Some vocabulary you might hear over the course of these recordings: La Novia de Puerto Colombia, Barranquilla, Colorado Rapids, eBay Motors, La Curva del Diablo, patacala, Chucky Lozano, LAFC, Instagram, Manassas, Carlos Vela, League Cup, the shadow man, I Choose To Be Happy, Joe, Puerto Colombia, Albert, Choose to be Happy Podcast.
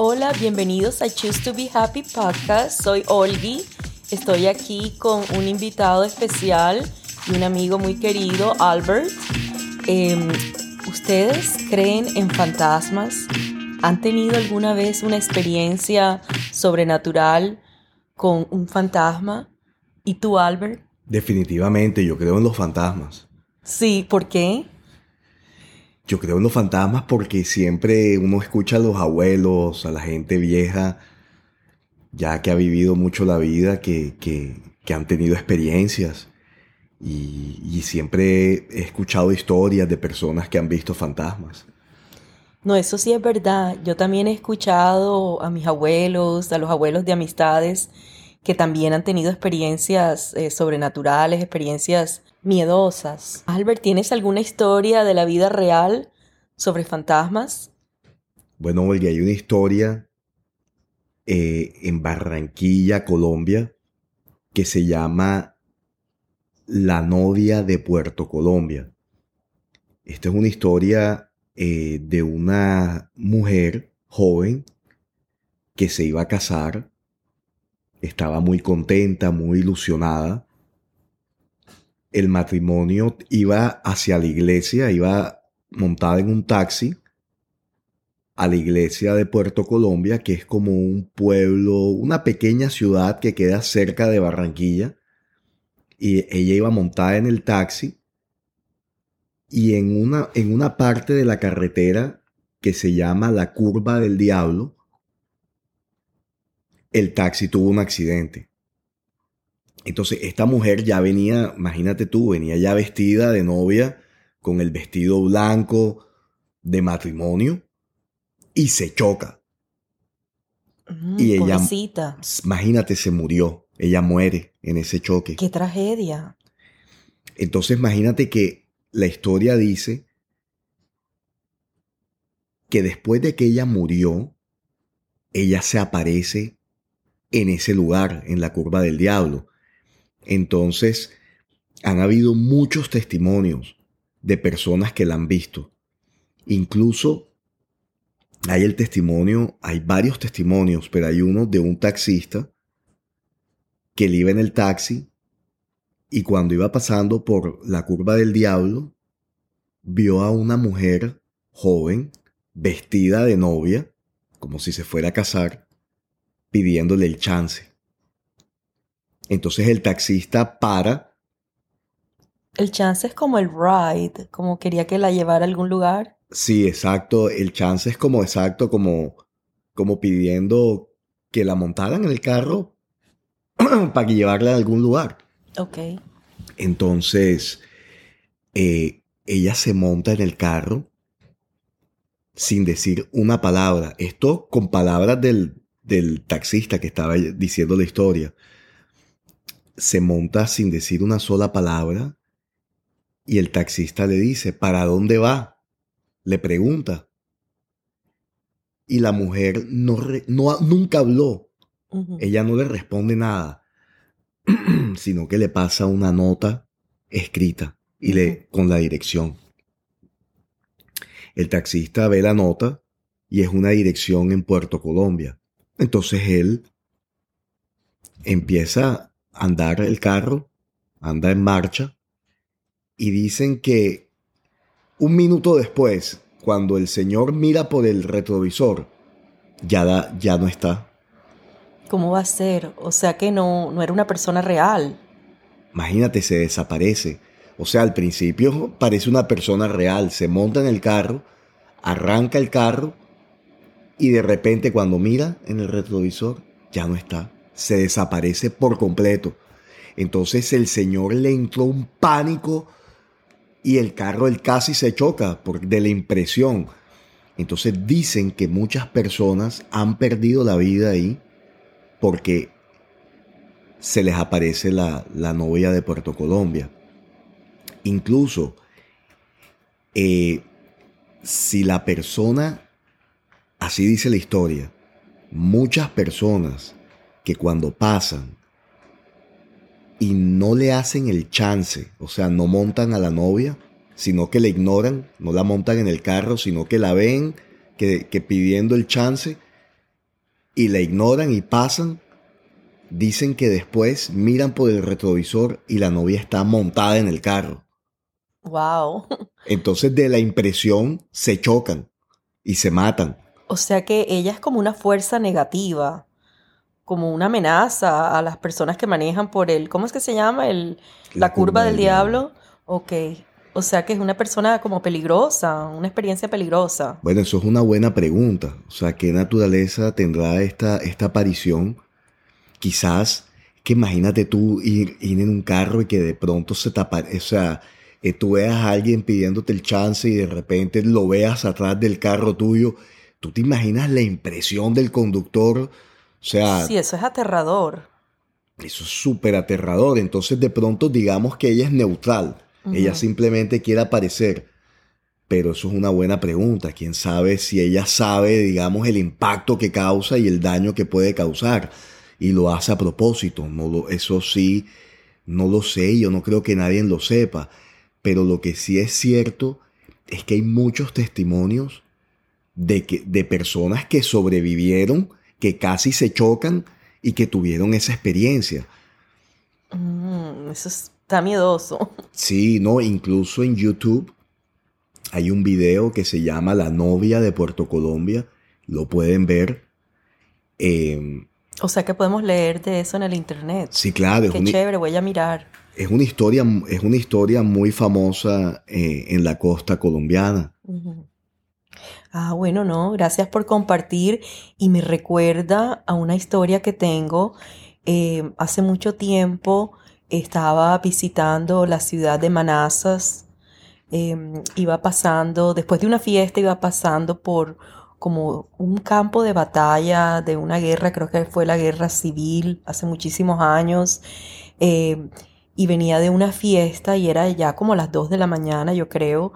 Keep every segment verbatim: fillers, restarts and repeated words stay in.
Hola, bienvenidos a Choose to be Happy Podcast. Soy Olga. Estoy aquí con un invitado especial y un amigo muy querido, Albert. Eh, ¿Ustedes creen en fantasmas? ¿Han tenido alguna vez una experiencia sobrenatural con un fantasma? ¿Y tú, Albert? Definitivamente, yo creo en los fantasmas. Sí, ¿por qué? Yo creo en los fantasmas porque siempre uno escucha a los abuelos, a la gente vieja, ya que ha vivido mucho la vida, que, que, que han tenido experiencias. Y, y siempre he escuchado historias de personas que han visto fantasmas. No, eso sí es verdad. Yo también he escuchado a mis abuelos, a los abuelos de amistades, que también han tenido experiencias eh, sobrenaturales, experiencias miedosas. Albert, ¿tienes alguna historia de la vida real sobre fantasmas? Bueno, Olga, hay una historia eh, en Barranquilla, Colombia, que se llama La Novia de Puerto Colombia. Esta es una historia eh, de una mujer joven que se iba a casar. Estaba muy contenta, muy ilusionada. El matrimonio iba hacia la iglesia, iba montada en un taxi a la iglesia de Puerto Colombia, que es como un pueblo, una pequeña ciudad que queda cerca de Barranquilla. Y ella iba montada en el taxi y en una, en una parte de la carretera que se llama La Curva del Diablo, el taxi tuvo un accidente. Entonces, esta mujer ya venía, imagínate tú, venía ya vestida de novia, con el vestido blanco de matrimonio, y se choca. Mm, y ella, pobrecita. Imagínate, se murió. Ella muere en ese choque. ¡Qué tragedia! Entonces, imagínate que la historia dice que después de que ella murió, ella se aparece en ese lugar, en la Curva del Diablo. Entonces, han habido muchos testimonios de personas que la han visto. Incluso hay el testimonio, hay varios testimonios, pero hay uno de un taxista que él iba en el taxi y cuando iba pasando por la Curva del Diablo, vio a una mujer joven, vestida de novia, como si se fuera a casar, pidiéndole el chance. Entonces el taxista para. El chance es como el ride, como quería que la llevara a algún lugar. Sí, exacto. El chance es como exacto, como, como pidiendo que la montaran en el carro para que llevarla a algún lugar. Ok. Entonces, eh, ella se monta en el carro sin decir una palabra. Esto con palabras del, del taxista que estaba diciendo la historia. Se monta sin decir una sola palabra y el taxista le dice, ¿para dónde va? Le pregunta. Y la mujer no re, no, nunca habló. Uh-huh. Ella no le responde nada, sino que le pasa una nota escrita y le, uh-huh, con la dirección. El taxista ve la nota y es una dirección en Puerto Colombia. Entonces él empieza andar el carro, anda en marcha, y dicen que un minuto después, cuando el señor mira por el retrovisor, ya, da, ya no está. ¿Cómo va a ser? O sea que no, no era una persona real. Imagínate, se desaparece. O sea, al principio parece una persona real, se monta en el carro, arranca el carro, y de repente cuando mira en el retrovisor, ya no está. Se desaparece por completo. Entonces el señor le entró un pánico y el carro él casi se choca por, de la impresión. Entonces dicen que muchas personas han perdido la vida ahí porque se les aparece la, la novia de Puerto Colombia. Incluso eh, si la persona, así dice la historia, muchas personas que cuando pasan y no le hacen el chance, o sea, no montan a la novia, sino que la ignoran, no la montan en el carro, sino que la ven, que, que pidiendo el chance, y la ignoran y pasan, dicen que después miran por el retrovisor y la novia está montada en el carro. Wow. Entonces de la impresión se chocan y se matan. O sea que ella es como una fuerza negativa, como una amenaza a las personas que manejan por el, ¿cómo es que se llama? El, la, la curva, curva del, del diablo. diablo. Ok. O sea que es una persona como peligrosa, una experiencia peligrosa. Bueno, eso es una buena pregunta. O sea, ¿qué naturaleza tendrá esta, esta aparición? Quizás, que imagínate tú ir, ir en un carro y que de pronto se tapa, o sea, eh, tú veas a alguien pidiéndote el chance y de repente lo veas atrás del carro tuyo. ¿Tú te imaginas la impresión del conductor? O sea... Sí, eso es aterrador. Eso es súper aterrador. Entonces, de pronto, digamos que ella es neutral. Uh-huh. Ella simplemente quiere aparecer. Pero eso es una buena pregunta. ¿Quién sabe si ella sabe, digamos, el impacto que causa y el daño que puede causar? Y lo hace a propósito. No lo, eso sí, no lo sé. Yo no creo que nadie lo sepa. Pero lo que sí es cierto es que hay muchos testimonios de, que, de personas que sobrevivieron, que casi se chocan y que tuvieron esa experiencia. Mm, eso es... Está miedoso. Sí, no, incluso en YouTube hay un video que se llama La Novia de Puerto Colombia. Lo pueden ver. Eh, o sea que podemos leer de eso en el internet. Sí, claro. Es Qué un, chévere, voy a mirar. Es una historia, es una historia muy famosa eh, en la costa colombiana. Uh-huh. Ah, bueno, no. Gracias por compartir. Y me recuerda a una historia que tengo eh, hace mucho tiempo. Estaba visitando la ciudad de Manassas, eh, iba pasando, después de una fiesta iba pasando por como un campo de batalla de una guerra, creo que fue la guerra civil hace muchísimos años, eh, y venía de una fiesta y era ya como las dos de la mañana, yo creo,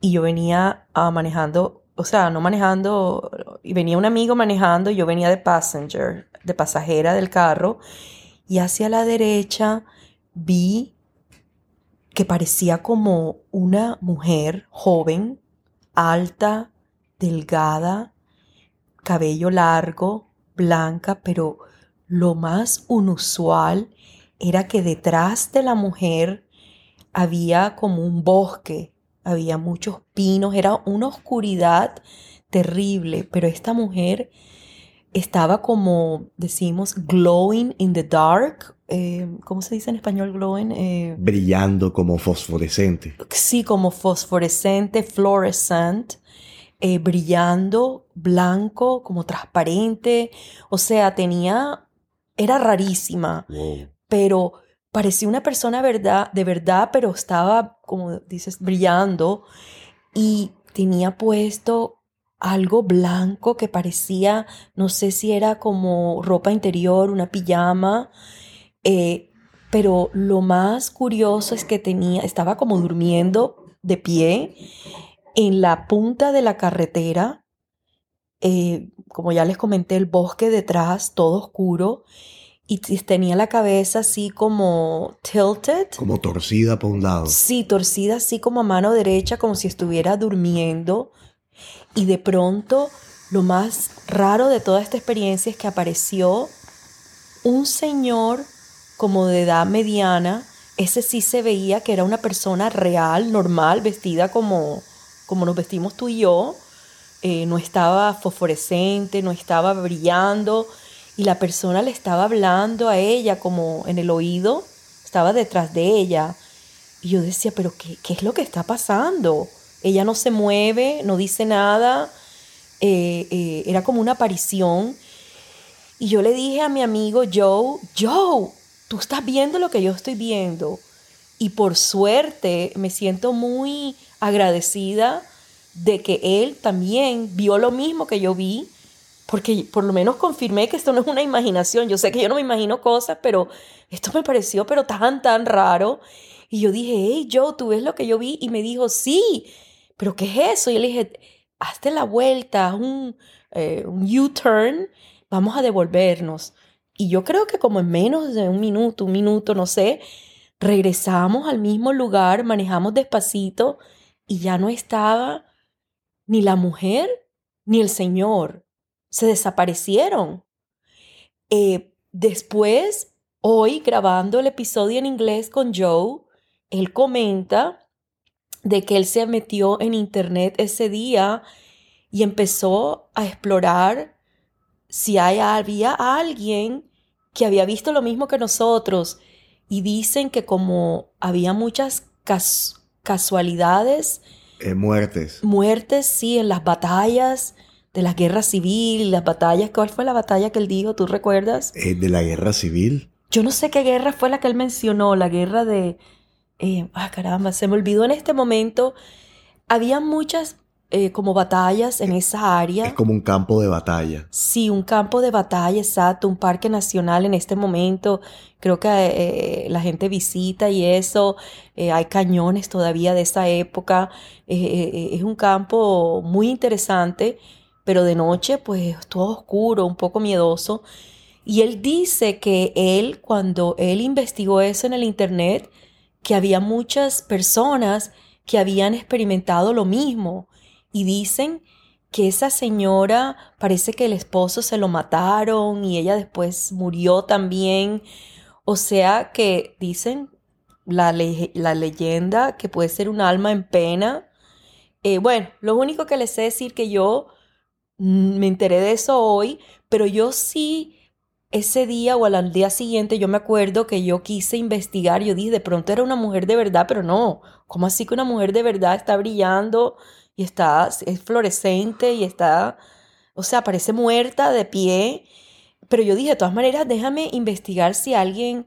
y yo venía uh, manejando, o sea, no manejando, y venía un amigo manejando y yo venía de passenger, de pasajera del carro, y hacia la derecha vi que parecía como una mujer joven, alta, delgada, cabello largo, blanca, pero lo más inusual era que detrás de la mujer había como un bosque, había muchos pinos, era una oscuridad terrible, pero esta mujer estaba como, decimos, glowing in the dark. Eh, ¿Cómo se dice en español glowing? Eh, Brillando como fosforescente. Sí, como fosforescente, fluorescent. Eh, brillando, blanco, como transparente. O sea, tenía... Era rarísima. Wow. Pero parecía una persona verdad, de verdad, pero estaba, como dices, brillando. Y tenía puesto... algo blanco que parecía, no sé si era como ropa interior, una pijama, eh, pero lo más curioso es que tenía, estaba como durmiendo de pie en la punta de la carretera, eh, como ya les comenté, el bosque detrás, todo oscuro, y tenía la cabeza así como tilted. Como torcida por un lado. Sí, torcida así como a mano derecha, como si estuviera durmiendo. Y de pronto, lo más raro de toda esta experiencia es que apareció un señor como de edad mediana. Ese sí se veía que era una persona real, normal, vestida como, como nos vestimos tú y yo. Eh, no estaba fosforescente, no estaba brillando. Y la persona le estaba hablando a ella como en el oído. Estaba detrás de ella. Y yo decía, ¿pero qué, qué es lo que está pasando? Ella no se mueve, no dice nada, eh, eh, era como una aparición. Y yo le dije a mi amigo Joe, Joe, tú estás viendo lo que yo estoy viendo. Y por suerte me siento muy agradecida de que él también vio lo mismo que yo vi, porque por lo menos confirmé que esto no es una imaginación. Yo sé que yo no me imagino cosas, pero esto me pareció pero tan, tan raro. Y yo dije, hey Joe, ¿tú ves lo que yo vi? Y me dijo, sí. ¿Pero qué es eso? Y yo le dije, hazte la vuelta, haz un, eh, un U-turn, vamos a devolvernos. Y yo creo que como en menos de un minuto, un minuto, no sé, regresamos al mismo lugar, manejamos despacito y ya no estaba ni la mujer ni el señor. Se desaparecieron. Eh, después, hoy grabando el episodio en inglés con Joe, él comenta de que él se metió en internet ese día y empezó a explorar si hay, había alguien que había visto lo mismo que nosotros. Y dicen que como había muchas cas- casualidades... Eh, muertes. Muertes, sí, en las batallas de la guerra civil, las batallas... ¿Cuál fue la batalla que él dijo? ¿Tú recuerdas? Eh, ¿De la guerra civil? Yo no sé qué guerra fue la que él mencionó, la guerra de... Eh, ah, caramba, se me olvidó en este momento. Había muchas eh, como batallas en es, esa área. Es como un campo de batalla. Sí, un campo de batalla, exacto. Un parque nacional en este momento. Creo que eh, la gente visita y eso. Eh, hay cañones todavía de esa época. Eh, eh, es un campo muy interesante, pero de noche pues todo oscuro, un poco miedoso. Y él dice que él, cuando él investigó eso en el internet... que había muchas personas que habían experimentado lo mismo y dicen que esa señora, parece que el esposo se lo mataron y ella después murió también. O sea que dicen la, le- la leyenda que puede ser un alma en pena. Eh, bueno, lo único que les sé decir que yo me enteré de eso hoy, pero yo sí... Ese día o al día siguiente yo me acuerdo que yo quise investigar, yo dije de pronto era una mujer de verdad, pero no, ¿cómo así que una mujer de verdad está brillando y está, es fluorescente y está, o sea, parece muerta de pie? Pero yo dije de todas maneras déjame investigar si a alguien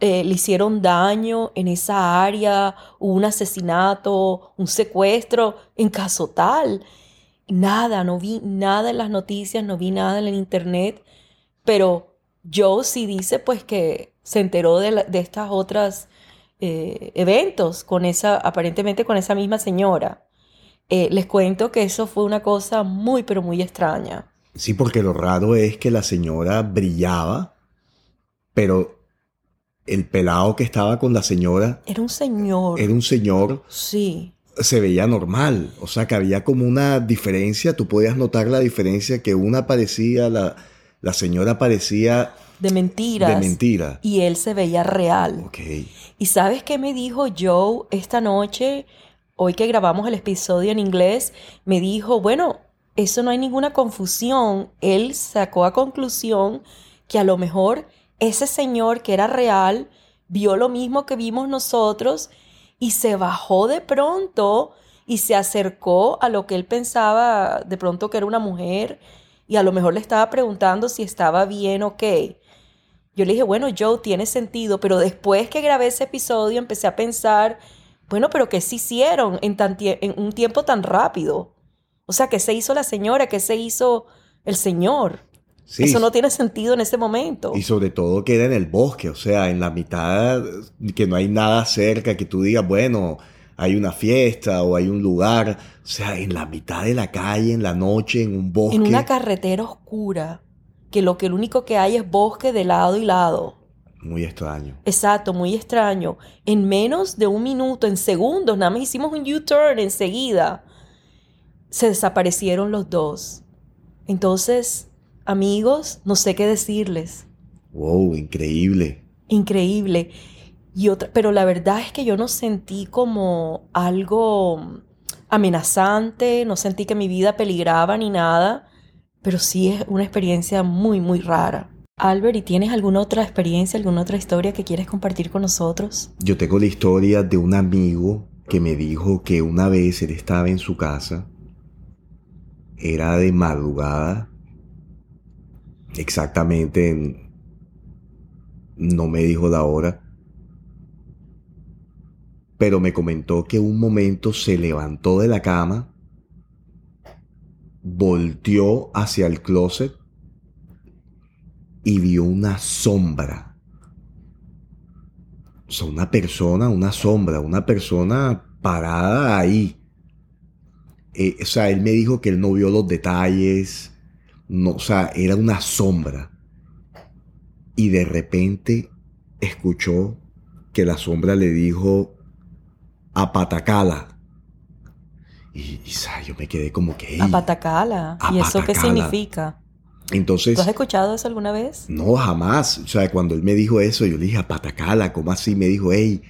eh, le hicieron daño en esa área, hubo un asesinato, un secuestro, en caso tal. Nada, no vi nada en las noticias, no vi nada en el internet. Pero Joe sí dice pues que se enteró de, la, de estas otras eh, eventos con esa, aparentemente con esa misma señora. Eh, les cuento que eso fue una cosa muy, pero muy extraña. Sí, porque lo raro es que la señora brillaba, pero el pelado que estaba con la señora... Era un señor. Era un señor. Sí. Se veía normal. O sea, que había como una diferencia. Tú podías notar la diferencia que una parecía la... La señora parecía... De mentiras. De mentira. Y él se veía real. Ok. ¿Y sabes qué me dijo Joe esta noche? Hoy que grabamos el episodio en inglés, me dijo, bueno, eso no hay ninguna confusión. Él sacó a conclusión que a lo mejor ese señor que era real vio lo mismo que vimos nosotros y se bajó de pronto y se acercó a lo que él pensaba de pronto que era una mujer... Y a lo mejor le estaba preguntando si estaba bien o qué. Yo le dije, bueno, Joe, tiene sentido. Pero después que grabé ese episodio empecé a pensar, bueno, pero ¿qué se hicieron en, tan tie- en un tiempo tan rápido? O sea, ¿qué se hizo la señora? ¿Qué se hizo el señor? Sí. Eso no tiene sentido en ese momento. Y sobre todo que era en el bosque, o sea, en la mitad, que no hay nada cerca, que tú digas, bueno... Hay una fiesta o hay un lugar, o sea, en la mitad de la calle, en la noche, en un bosque. En una carretera oscura, que lo que el único que hay es bosque de lado y lado. Muy extraño. Exacto, muy extraño. En menos de un minuto, en segundos, nada más hicimos un U-turn enseguida. Se desaparecieron los dos. Entonces, amigos, no sé qué decirles. Wow, increíble. Increíble. Y otra, pero la verdad es que yo no sentí como algo amenazante, no sentí que mi vida peligraba ni nada, pero sí es una experiencia muy, muy rara. Albert, ¿y tienes alguna otra experiencia, alguna otra historia que quieres compartir con nosotros? Yo tengo la historia de un amigo que me dijo que una vez él estaba en su casa, era de madrugada, exactamente, en, no me dijo la hora, pero me comentó que un momento se levantó de la cama, volteó hacia el closet y vio una sombra. O sea, una persona, una sombra, una persona parada ahí. Eh, o sea, él me dijo que él no vio los detalles, no, o sea, era una sombra. Y de repente escuchó que la sombra le dijo... A patacala. Y, y yo me quedé como que... A patacala. ¿Y eso qué significa? Entonces, ¿tú has escuchado eso alguna vez? No, jamás. O sea, cuando él me dijo eso, yo le dije, a patacala, ¿cómo así? Me dijo, hey,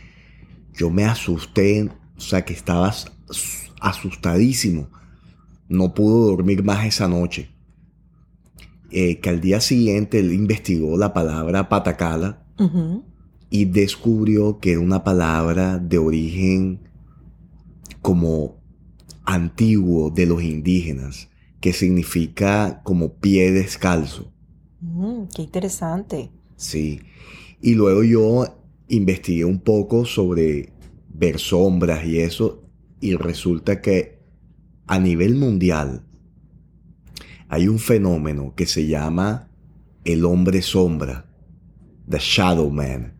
yo me asusté. O sea, que estabas asustadísimo. No pudo dormir más esa noche. Eh, que al día siguiente él investigó la palabra patacala uh-huh. y descubrió que era una palabra de origen como antiguo de los indígenas, que significa como pie descalzo. Mm, qué interesante. Sí. Y luego yo investigué un poco sobre ver sombras y eso, y resulta que a nivel mundial hay un fenómeno que se llama el hombre sombra, the shadow man.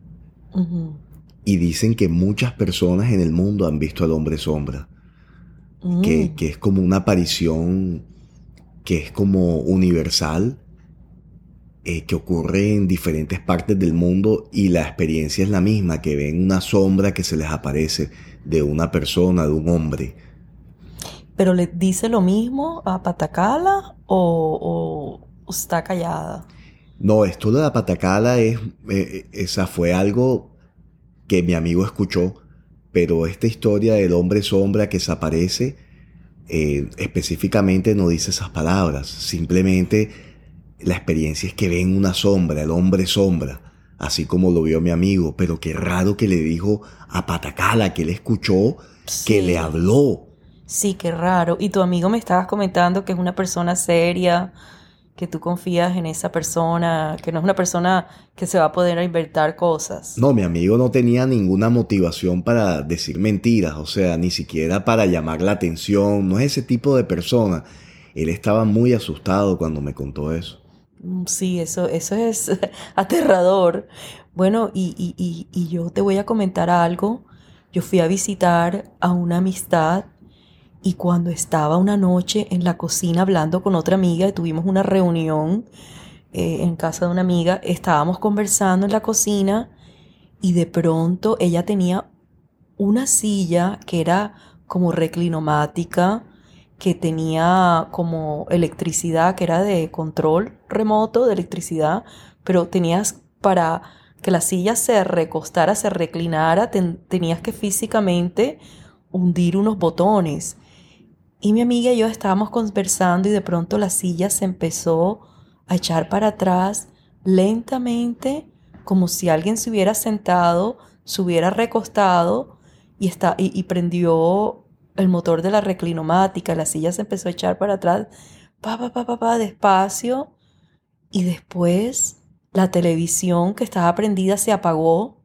Uh-huh. Y dicen que muchas personas en el mundo han visto al hombre sombra, uh-huh. que, que es como una aparición que es como universal, eh, que ocurre en diferentes partes del mundo y la experiencia es la misma, que ven una sombra que se les aparece de una persona, de un hombre. ¿Pero le dice lo mismo a patacala o, o está callada? No, esto de la patacala es, eh, esa fue algo que mi amigo escuchó, pero esta historia del hombre sombra que se aparece, eh, específicamente no dice esas palabras. Simplemente la experiencia es que ven una sombra, el hombre sombra, así como lo vio mi amigo. Pero qué raro que le dijo a patacala, que él escuchó, sí. que le habló. Sí, qué raro. Y tu amigo me estabas comentando que es una persona seria, que tú confías en esa persona, que no es una persona que se va a poder inventar cosas. No, mi amigo no tenía ninguna motivación para decir mentiras, o sea, ni siquiera para llamar la atención. No es ese tipo de persona. Él estaba muy asustado cuando me contó eso. Sí, eso, eso es aterrador. Bueno, y, y, y, y yo te voy a comentar algo. Yo fui a visitar a una amistad. Y cuando estaba una noche en la cocina hablando con otra amiga, y tuvimos una reunión eh, en casa de una amiga, estábamos conversando en la cocina y de pronto ella tenía una silla que era como reclinomática, que tenía como electricidad, que era de control remoto de electricidad, pero tenías para que la silla se recostara, se reclinara, ten- tenías que físicamente hundir unos botones. Y mi amiga y yo estábamos conversando y de pronto la silla se empezó a echar para atrás lentamente, como si alguien se hubiera sentado, se hubiera recostado y, está, y, y prendió el motor de la reclinomática. La silla se empezó a echar para atrás, pa, pa, pa, pa, pa, despacio. Y después la televisión que estaba prendida se apagó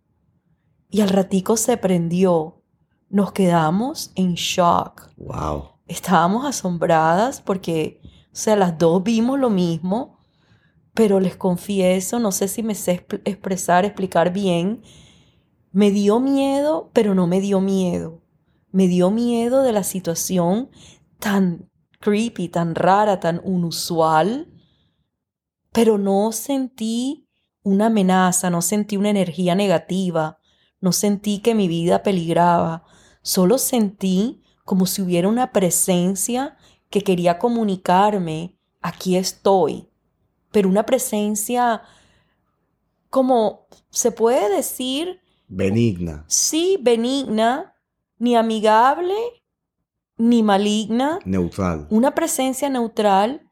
y al ratico se prendió. Nos quedamos en shock. ¡Wow! Estábamos asombradas porque, o sea, las dos vimos lo mismo, pero les confieso, no sé si me sé exp- expresar, explicar bien. Me dio miedo, pero no me dio miedo. Me dio miedo de la situación tan creepy, tan rara, tan inusual, pero no sentí una amenaza, no sentí una energía negativa, no sentí que mi vida peligraba, solo sentí como si hubiera una presencia que quería comunicarme, aquí estoy. Pero una presencia, como se puede decir... benigna. Sí, benigna, ni amigable, ni maligna. Neutral. Una presencia neutral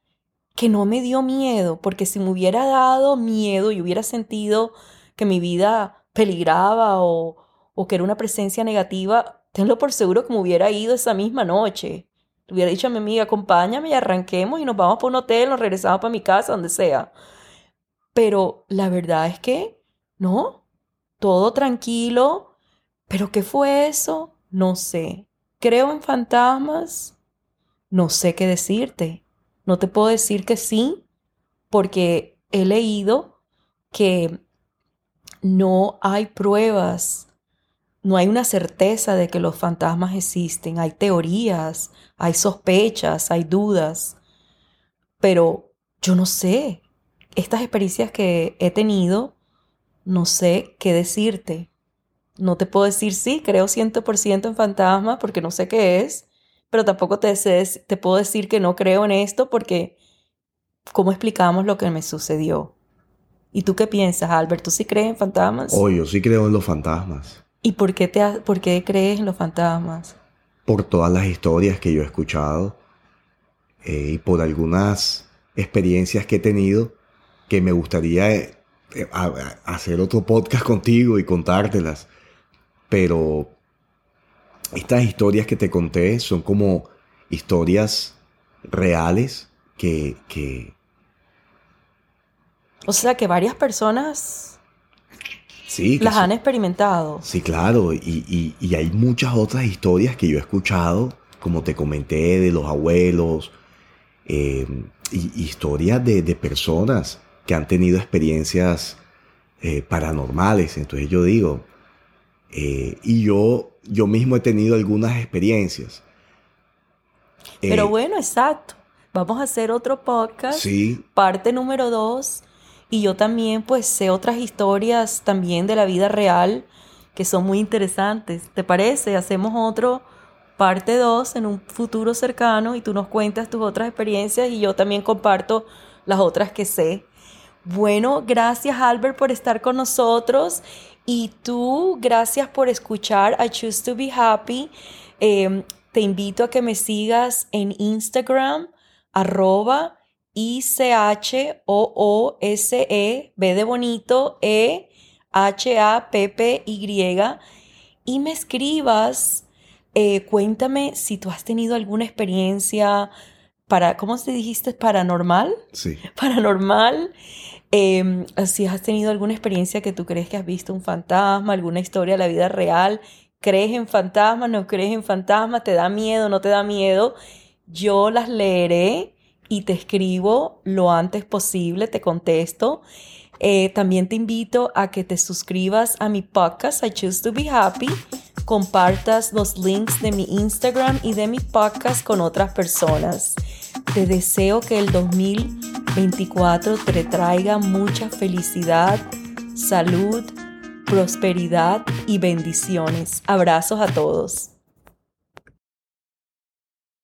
que no me dio miedo, porque si me hubiera dado miedo y hubiera sentido que mi vida peligraba o, o que era una presencia negativa... tenlo por seguro que me hubiera ido esa misma noche. Le hubiera dicho a mi amiga, acompáñame y arranquemos y nos vamos para un hotel, nos regresamos para mi casa, donde sea. Pero la verdad es que, no, todo tranquilo. ¿Pero qué fue eso? No sé. ¿Creo en fantasmas? No sé qué decirte. No te puedo decir que sí, porque he leído que no hay pruebas. No hay una certeza de que los fantasmas existen. Hay teorías, hay sospechas, hay dudas. Pero yo no sé. Estas experiencias que he tenido, no sé qué decirte. No te puedo decir, sí, creo cien por ciento en fantasmas porque no sé qué es. Pero tampoco te, te puedo decir que no creo en esto porque ¿Cómo explicamos lo que me sucedió? ¿Y tú qué piensas, Albert? ¿Tú sí crees en fantasmas? Oh, yo sí creo en los fantasmas. ¿Y por qué, te ha- por qué crees en los fantasmas? Por todas las historias que yo he escuchado eh, y por algunas experiencias que he tenido que me gustaría eh, a- a hacer otro podcast contigo y contártelas. Pero estas historias que te conté son como historias reales que... que O sea, que varias personas sí, las son... han experimentado. Sí, claro. Y, y, y hay muchas otras historias que yo he escuchado, como te comenté, de los abuelos. Eh, y, y historias de, de personas que han tenido experiencias eh, paranormales. Entonces yo digo, eh, y yo, yo mismo he tenido algunas experiencias. Eh, Pero bueno, exacto. Vamos a hacer otro podcast. Sí. Parte número dos. Y yo también, pues, sé otras historias también de la vida real que son muy interesantes. ¿Te parece? Hacemos otro parte dos en un futuro cercano y tú nos cuentas tus otras experiencias y yo también comparto las otras que sé. Bueno, gracias, Albert, por estar con nosotros. Y tú, gracias por escuchar I Choose To Be Happy. Eh, te invito a que me sigas en Instagram, arroba... I C H O O S E, B de bonito, E H A P P Y, y me escribas, eh, cuéntame si tú has tenido alguna experiencia, para, ¿cómo te dijiste? ¿Paranormal? Sí. Paranormal, eh, si has tenido alguna experiencia que tú crees que has visto un fantasma, alguna historia de la vida real, ¿crees en fantasmas, no crees en fantasmas, te da miedo, no te da miedo? Yo las leeré. Y te escribo lo antes posible, te contesto. Eh, también te invito a que te suscribas a mi podcast, I Choose to Be Happy. Compartas los links de mi Instagram y de mi podcast con otras personas. Te deseo que el dos mil veinticuatro te traiga mucha felicidad, salud, prosperidad y bendiciones. Abrazos a todos.